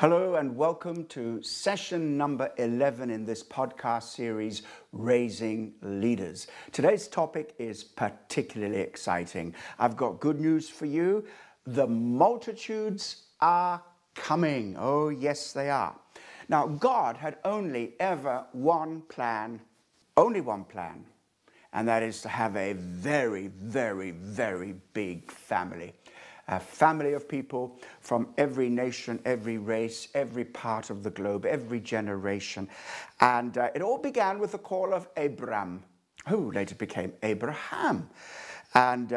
Hello and welcome to session number 11 in this podcast series, Raising Leaders. Today's topic is particularly exciting. I've got good news for you. The multitudes are coming. Oh, yes, they are. Now, God had only ever one plan, and that is to have a very, very, very big family. A family of people from every nation, every race, every part of the globe, every generation. And it all began with the call of Abram, who later became Abraham. And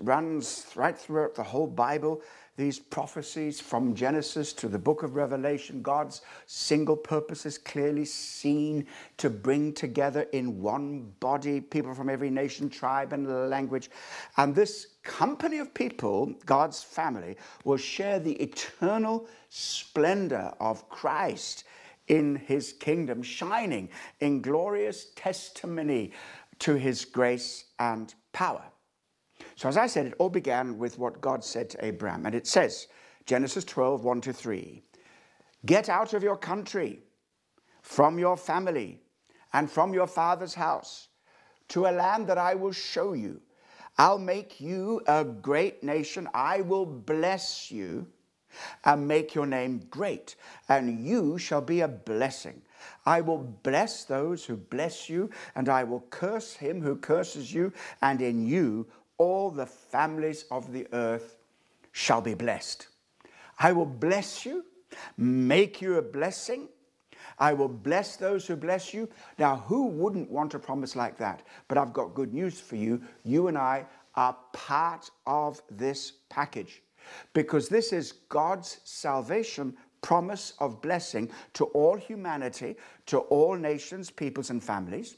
runs right throughout the whole Bible. These prophecies from Genesis to the book of Revelation, God's single purpose is clearly seen to bring together in one body people from every nation, tribe, and language. And this company of people, God's family, will share the eternal splendor of Christ in his kingdom, shining in glorious testimony to his grace and power. So as I said, it all began with what God said to Abram. And it says, Genesis 12, 1-3, "Get out of your country, from your family, and from your father's house, to a land that I will show you. I'll make you a great nation. I will bless you and make your name great, and you shall be a blessing. I will bless those who bless you, and I will curse him who curses you, and in you all the families of the earth shall be blessed. I will bless you, make you a blessing. I will bless those who bless you." Now, who wouldn't want a promise like that? But I've got good news for you. You and I are part of this package, because this is God's salvation promise of blessing to all humanity, to all nations, peoples, and families.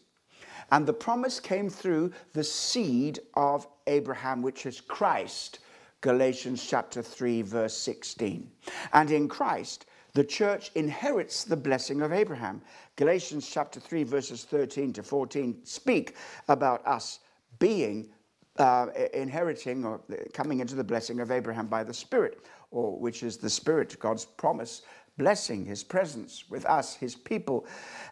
And the promise came through the seed of Abraham, which is Christ, Galatians chapter 3, verse 16. And in Christ, the church inherits the blessing of Abraham. Galatians chapter 3, verses 13-14 speak about us being inheriting or coming into the blessing of Abraham by the Spirit, or which is the Spirit, God's promise, blessing, his presence with us, his people.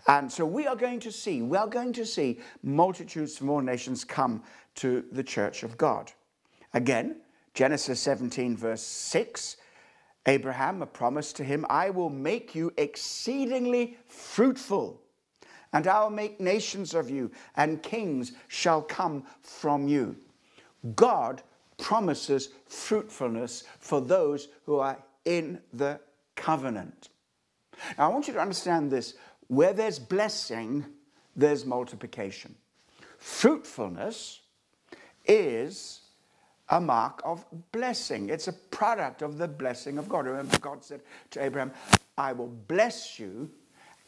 And so we are going to see multitudes from all nations come to the church of God. Again, Genesis 17, verse 6, Abraham, a promise to him, "I will make you exceedingly fruitful, and I'll make nations of you, and kings shall come from you." God promises fruitfulness for those who are in the covenant. Now, I want you to understand this. Where there's blessing, there's multiplication. Fruitfulness is a mark of blessing. It's a product of the blessing of God. Remember, God said to Abraham, "I will bless you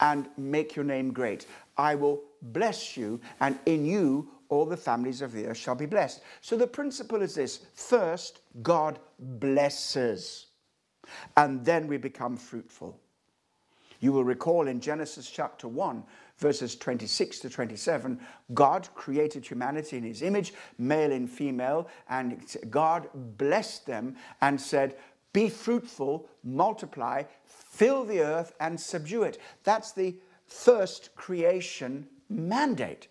and make your name great. I will bless you, and in you all the families of the earth shall be blessed." So the principle is this: first, God blesses, and then we become fruitful. You will recall in Genesis chapter 1, verses 26-27, God created humanity in his image, male and female, and God blessed them and said, "Be fruitful, multiply, fill the earth and subdue it." That's the first creation mandate.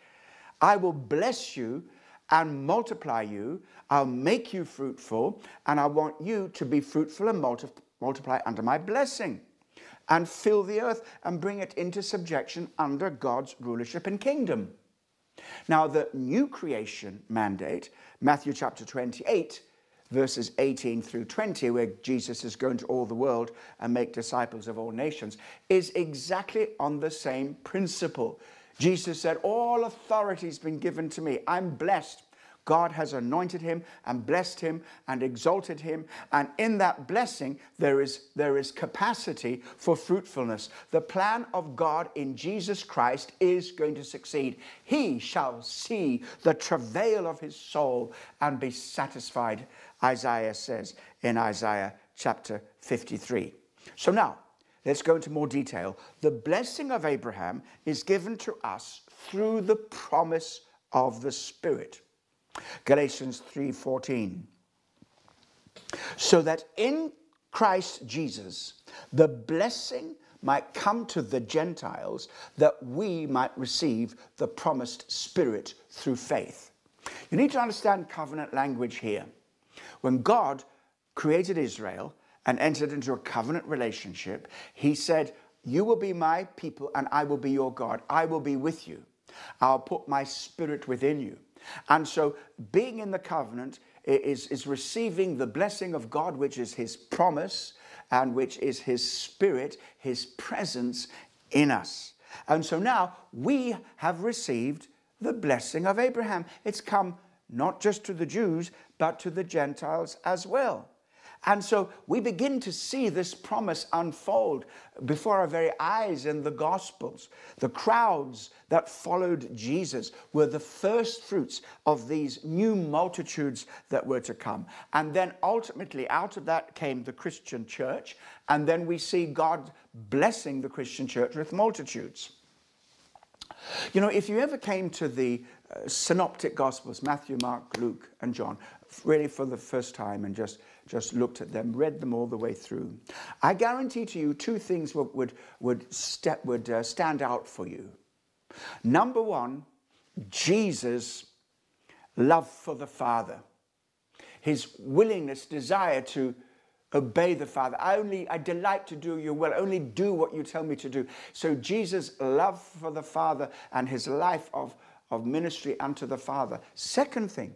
"I will bless you and multiply you. I'll make you fruitful, and I want you to be fruitful and multiply under my blessing, and fill the earth and bring it into subjection under God's rulership and kingdom." Now, the new creation mandate, Matthew chapter 28, verses 18-20, where Jesus is going to all the world and make disciples of all nations, is exactly on the same principle. Jesus said, "All authority has been given to me. I'm blessed." God has anointed him and blessed him and exalted him. And in that blessing, there is capacity for fruitfulness. The plan of God in Jesus Christ is going to succeed. "He shall see the travail of his soul and be satisfied," Isaiah says in Isaiah chapter 53. So now, let's go into more detail. The blessing of Abraham is given to us through the promise of the Spirit. Galatians 3:14. "So that in Christ Jesus, the blessing might come to the Gentiles, that we might receive the promised Spirit through faith. You need to understand covenant language here. When God created Israel and entered into a covenant relationship, he said, "You will be my people and I will be your God. I will be with you. I'll put my Spirit within you." And so being in the covenant is receiving the blessing of God, which is his promise and which is his Spirit, his presence in us. And so now we have received the blessing of Abraham. It's come not just to the Jews, but to the Gentiles as well. And so we begin to see this promise unfold before our very eyes in the Gospels. The crowds that followed Jesus were the first fruits of these new multitudes that were to come. And then ultimately out of that came the Christian church. And then we see God blessing the Christian church with multitudes. You know, if you ever came to the synoptic Gospels, Matthew, Mark, Luke, and John, really for the first time and just looked at them, read them all the way through, I guarantee to you two things would stand out for you. Number one, Jesus' love for the Father, his willingness, desire to obey the Father. I delight to do your will. Only do what you tell me to do. So Jesus' love for the Father and his life of ministry unto the Father. Second thing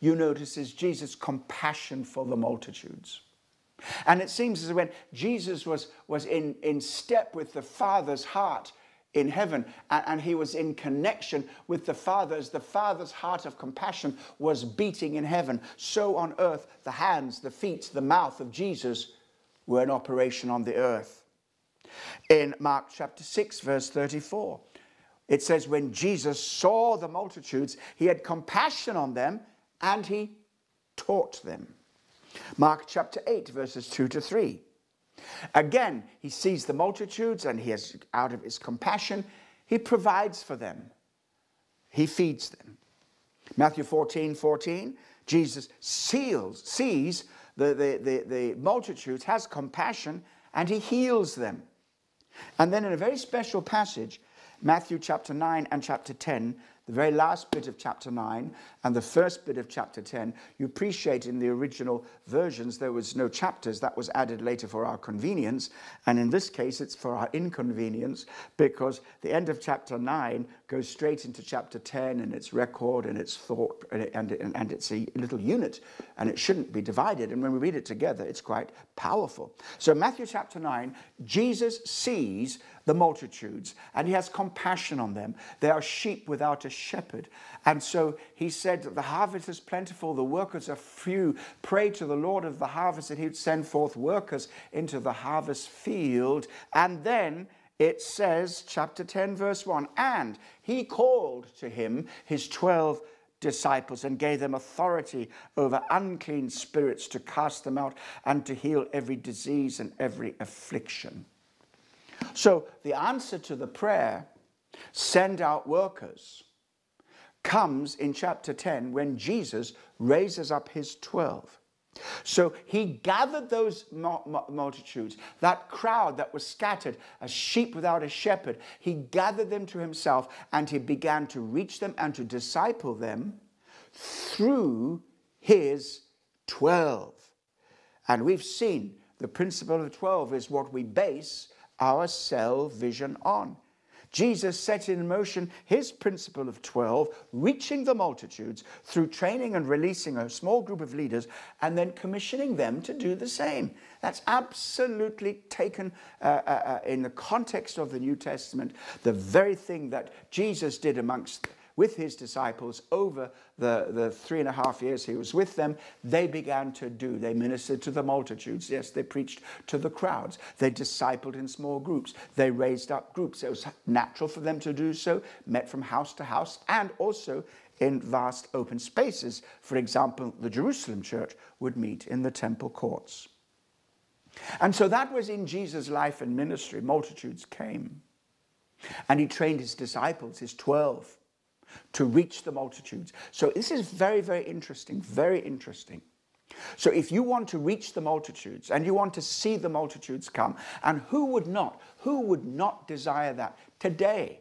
you notice is Jesus' compassion for the multitudes. And it seems as when Jesus was in step with the Father's heart in heaven, and he was in connection with the Father, as the Father's heart of compassion was beating in heaven, so on earth the hands, the feet, the mouth of Jesus were in operation on the earth. In Mark chapter 6 verse 34, it says, when Jesus saw the multitudes, he had compassion on them and he taught them. Mark chapter 8 verses 2 to 3, again, he sees the multitudes and he has, out of his compassion, he provides for them. He feeds them. Matthew 14:14, Jesus sees the multitudes, has compassion, and he heals them. And then in a very special passage, Matthew chapter 9 and chapter 10, the very last bit of chapter 9 and the first bit of chapter 10, you appreciate in the original versions there was no chapters. That was added later for our convenience. And in this case, it's for our inconvenience, because the end of chapter 9 goes straight into chapter 10 and its record and its thought and it's a little unit, and it shouldn't be divided. And when we read it together, it's quite powerful. So Matthew chapter 9, Jesus sees the multitudes and he has compassion on them. They are sheep without a shepherd. And so he said that the harvest is plentiful, the workers are few. Pray to the Lord of the harvest that he would send forth workers into the harvest field. And then it says, chapter 10 verse 1, and he called to him his 12 disciples and gave them authority over unclean spirits to cast them out and to heal every disease and every affliction. So the answer to the prayer, send out workers, comes in chapter 10 when Jesus raises up his 12. So he gathered those multitudes, that crowd that was scattered, a sheep without a shepherd. He gathered them to himself and he began to reach them and to disciple them through his 12. And we've seen the principle of 12 is what we base our salvation on. Jesus set in motion his principle of 12, reaching the multitudes through training and releasing a small group of leaders and then commissioning them to do the same. That's absolutely taken in the context of the New Testament, the very thing that Jesus did with his disciples over the 3.5 years he was with them. They began to do. They ministered to the multitudes. Yes, they preached to the crowds. They discipled in small groups. They raised up groups. It was natural for them to do so, met from house to house and also in vast open spaces. For example, the Jerusalem church would meet in the temple courts. And so that was in Jesus' life and ministry. Multitudes came. And he trained his disciples, his 12, to reach the multitudes. So this is very, very interesting, very interesting. So if you want to reach the multitudes and you want to see the multitudes come, and who would not desire that today?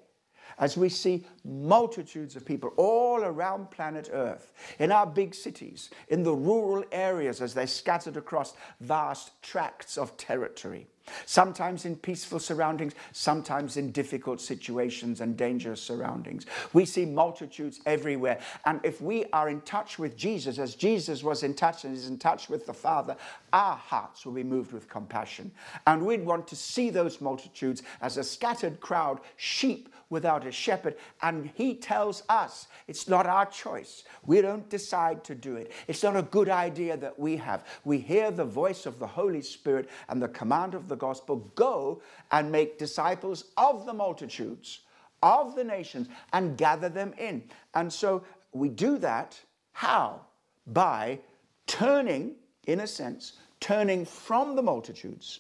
As we see multitudes of people all around planet Earth, in our big cities, in the rural areas as they're scattered across vast tracts of territory, sometimes in peaceful surroundings, sometimes in difficult situations and dangerous surroundings. We see multitudes everywhere. And if we are in touch with Jesus, as Jesus was in touch and is in touch with the Father, our hearts will be moved with compassion. And we'd want to see those multitudes as a scattered crowd, sheep without a shepherd. And he tells us it's not our choice. We don't decide to do it. It's not a good idea that we have. We hear the voice of the Holy Spirit and the command of the gospel, go and make disciples of the multitudes, of the nations, and gather them in. And so we do that, how? By turning, in a sense, turning from the multitudes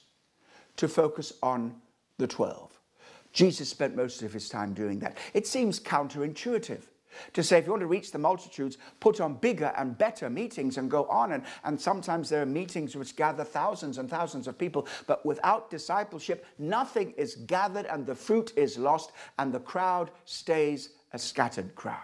to focus on the 12. Jesus spent most of his time doing that. It seems counterintuitive to say, if you want to reach the multitudes, put on bigger and better meetings and go on. And sometimes there are meetings which gather thousands and thousands of people, but without discipleship, nothing is gathered and the fruit is lost and the crowd stays a scattered crowd.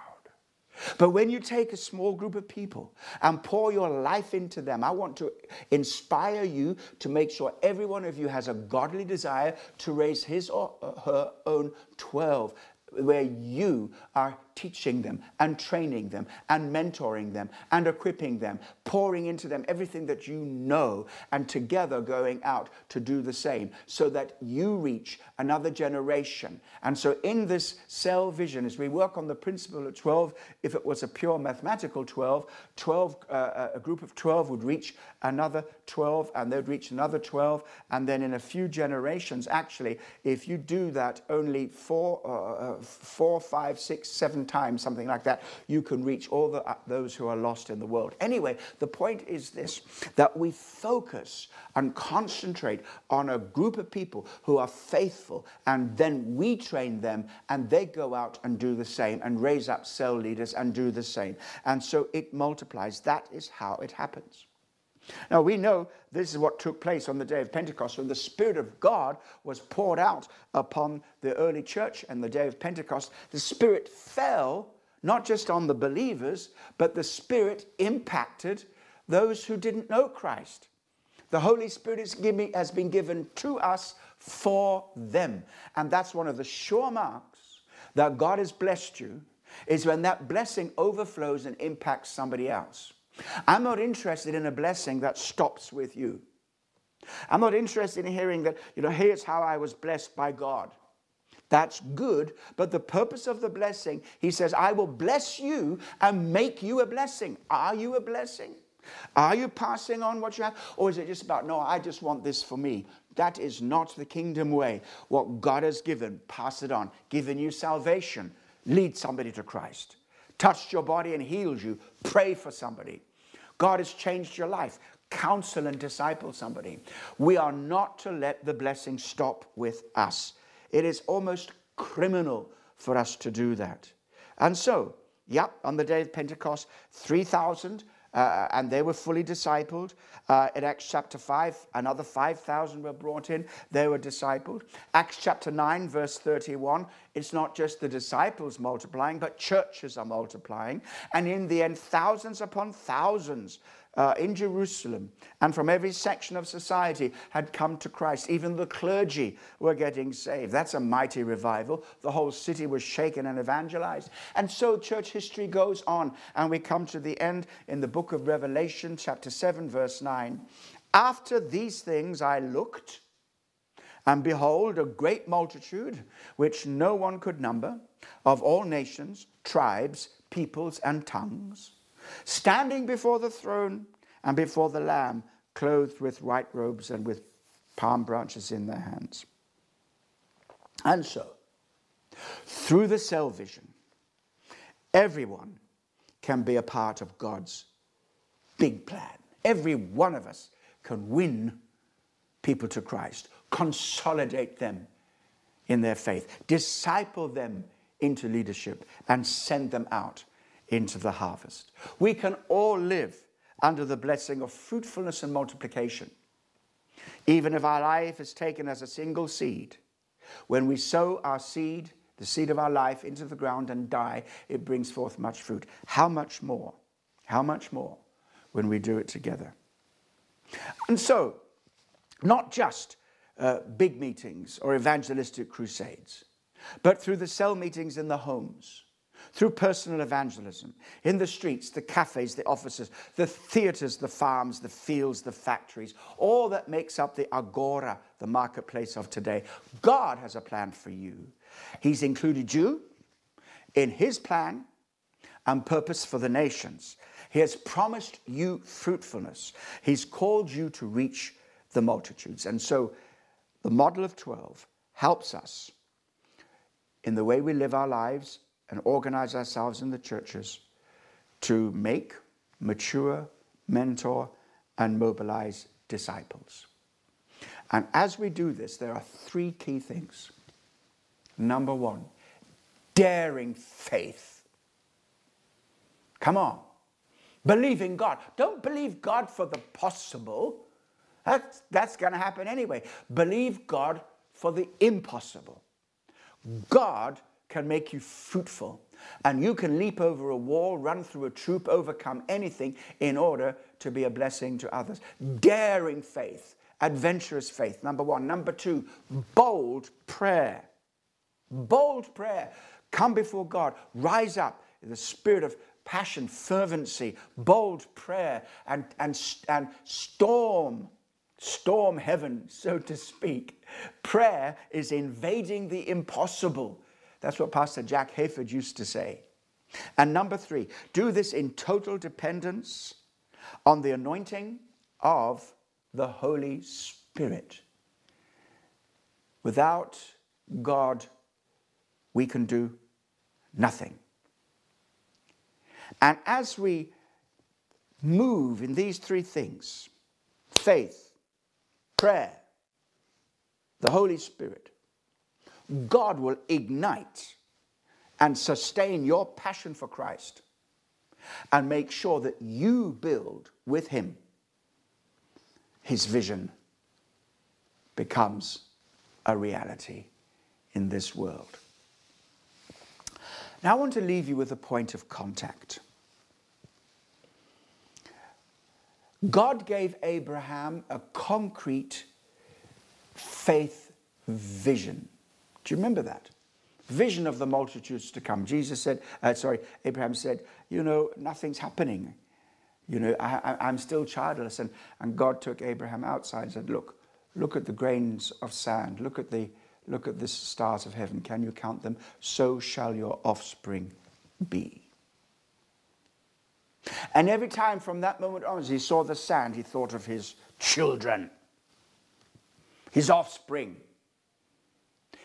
But when you take a small group of people and pour your life into them, I want to inspire you to make sure every one of you has a godly desire to raise his or her own 12, where you are teaching them and training them and mentoring them and equipping them, pouring into them everything that you know, and together going out to do the same so that you reach another generation. And so in this cell vision, as we work on the principle of 12, if it was a pure mathematical 12, a group of 12 would reach another 12, and they'd reach another 12, and then in a few generations, actually, if you do that only four, five, six, 7 times, something like that, you can reach all those who are lost in the world. Anyway, the point is this, that we focus and concentrate on a group of people who are faithful, and then we train them and they go out and do the same and raise up cell leaders and do the same. And so it multiplies. That is how it happens. Now, we know this is what took place on the day of Pentecost, when the Spirit of God was poured out upon the early church. And the day of Pentecost, the Spirit fell not just on the believers, but the Spirit impacted those who didn't know Christ. The Holy Spirit has been given to us for them. And that's one of the sure marks that God has blessed you, is when that blessing overflows and impacts somebody else. I'm not interested in a blessing that stops with you. I'm not interested in hearing that, you know, here's how I was blessed by God. That's good, but the purpose of the blessing, he says, I will bless you and make you a blessing. Are you a blessing? Are you passing on what you have? Or is it just about, no, I just want this for me? That is not the kingdom way. What God has given, pass it on. Given you salvation, lead somebody to Christ. Touched your body and healed you, pray for somebody. God has changed your life, counsel and disciple somebody. We are not to let the blessing stop with us. It is almost criminal for us to do that. And so, yep, on the day of Pentecost, 3,000, and they were fully discipled. In Acts chapter 5, another 5,000 were brought in. They were discipled. Acts chapter 9, verse 31, it's not just the disciples multiplying, but churches are multiplying. And in the end, thousands upon thousands in Jerusalem and from every section of society had come to Christ. Even the clergy were getting saved. That's a mighty revival. The whole city was shaken and evangelized. And so church history goes on, and we come to the end in the book of Revelation, chapter 7, verse 9. After these things I looked, and behold, a great multitude, which no one could number, of all nations, tribes, peoples, and tongues, standing before the throne and before the Lamb, clothed with white robes and with palm branches in their hands. And so, through the cell vision, everyone can be a part of God's big plan. Every one of us can win people to Christ. Consolidate them in their faith, disciple them into leadership, and send them out into the harvest. We can all live under the blessing of fruitfulness and multiplication. Even if our life is taken as a single seed, when we sow our seed, the seed of our life, into the ground and die, it brings forth much fruit. How much more? How much more when we do it together? And so, not just big meetings or evangelistic crusades, but through the cell meetings in the homes, through personal evangelism, in the streets, the cafes, the offices, the theatres, the farms, the fields, the factories, all that makes up the agora, the marketplace of today. God has a plan for you. He's included you in his plan and purpose for the nations. He has promised you fruitfulness. He's called you to reach the multitudes. And so the model of 12 helps us in the way we live our lives and organize ourselves in the churches to make, mature, mentor, and mobilize disciples. And as we do this, there are three key things. Number one, daring faith. Come on. Believe in God. Don't believe God for the possible. That's going to happen anyway. Believe God for the impossible. God can make you fruitful, and you can leap over a wall, run through a troop, overcome anything in order to be a blessing to others. Daring faith, adventurous faith, number one. Number two, bold prayer. Bold prayer. Come before God. Rise up in the spirit of passion, fervency, bold prayer, and storm heaven, so to speak. Prayer is invading the impossible. That's what Pastor Jack Hayford used to say. And number three, do this in total dependence on the anointing of the Holy Spirit. Without God, we can do nothing. And as we move in these three things, faith, prayer, the Holy Spirit, God will ignite and sustain your passion for Christ and make sure that you build with him. His vision becomes a reality in this world. Now I want to leave you with a point of contact. God gave Abraham a concrete faith vision. Do you remember that? Vision of the multitudes to come. Jesus said, Abraham said, you know, nothing's happening. You know, I'm still childless. And God took Abraham outside and said, look at the grains of sand. Look at the stars of heaven. Can you count them? So shall your offspring be. And every time from that moment on, as he saw the sand, he thought of his children, his offspring.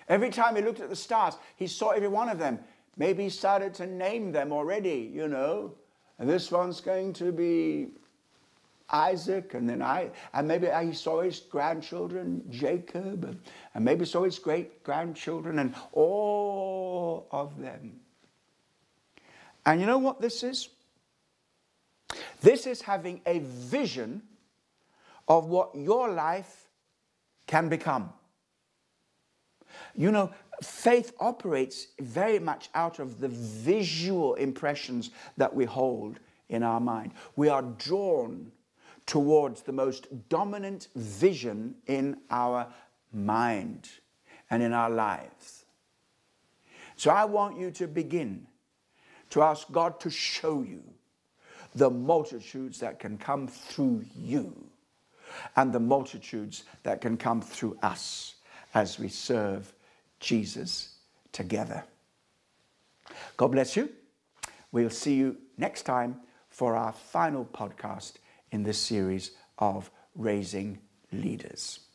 Every time he looked at the stars, he saw every one of them. Maybe he started to name them already, you know. And this one's going to be Isaac, and then and maybe he saw his grandchildren, Jacob, and maybe saw his great-grandchildren, and all of them. And you know what this is? This is having a vision of what your life can become. You know, faith operates very much out of the visual impressions that we hold in our mind. We are drawn towards the most dominant vision in our mind and in our lives. So I want you to begin to ask God to show you the multitudes that can come through you and the multitudes that can come through us as we serve Jesus together. God bless you. We'll see you next time for our final podcast in this series of Raising Leaders.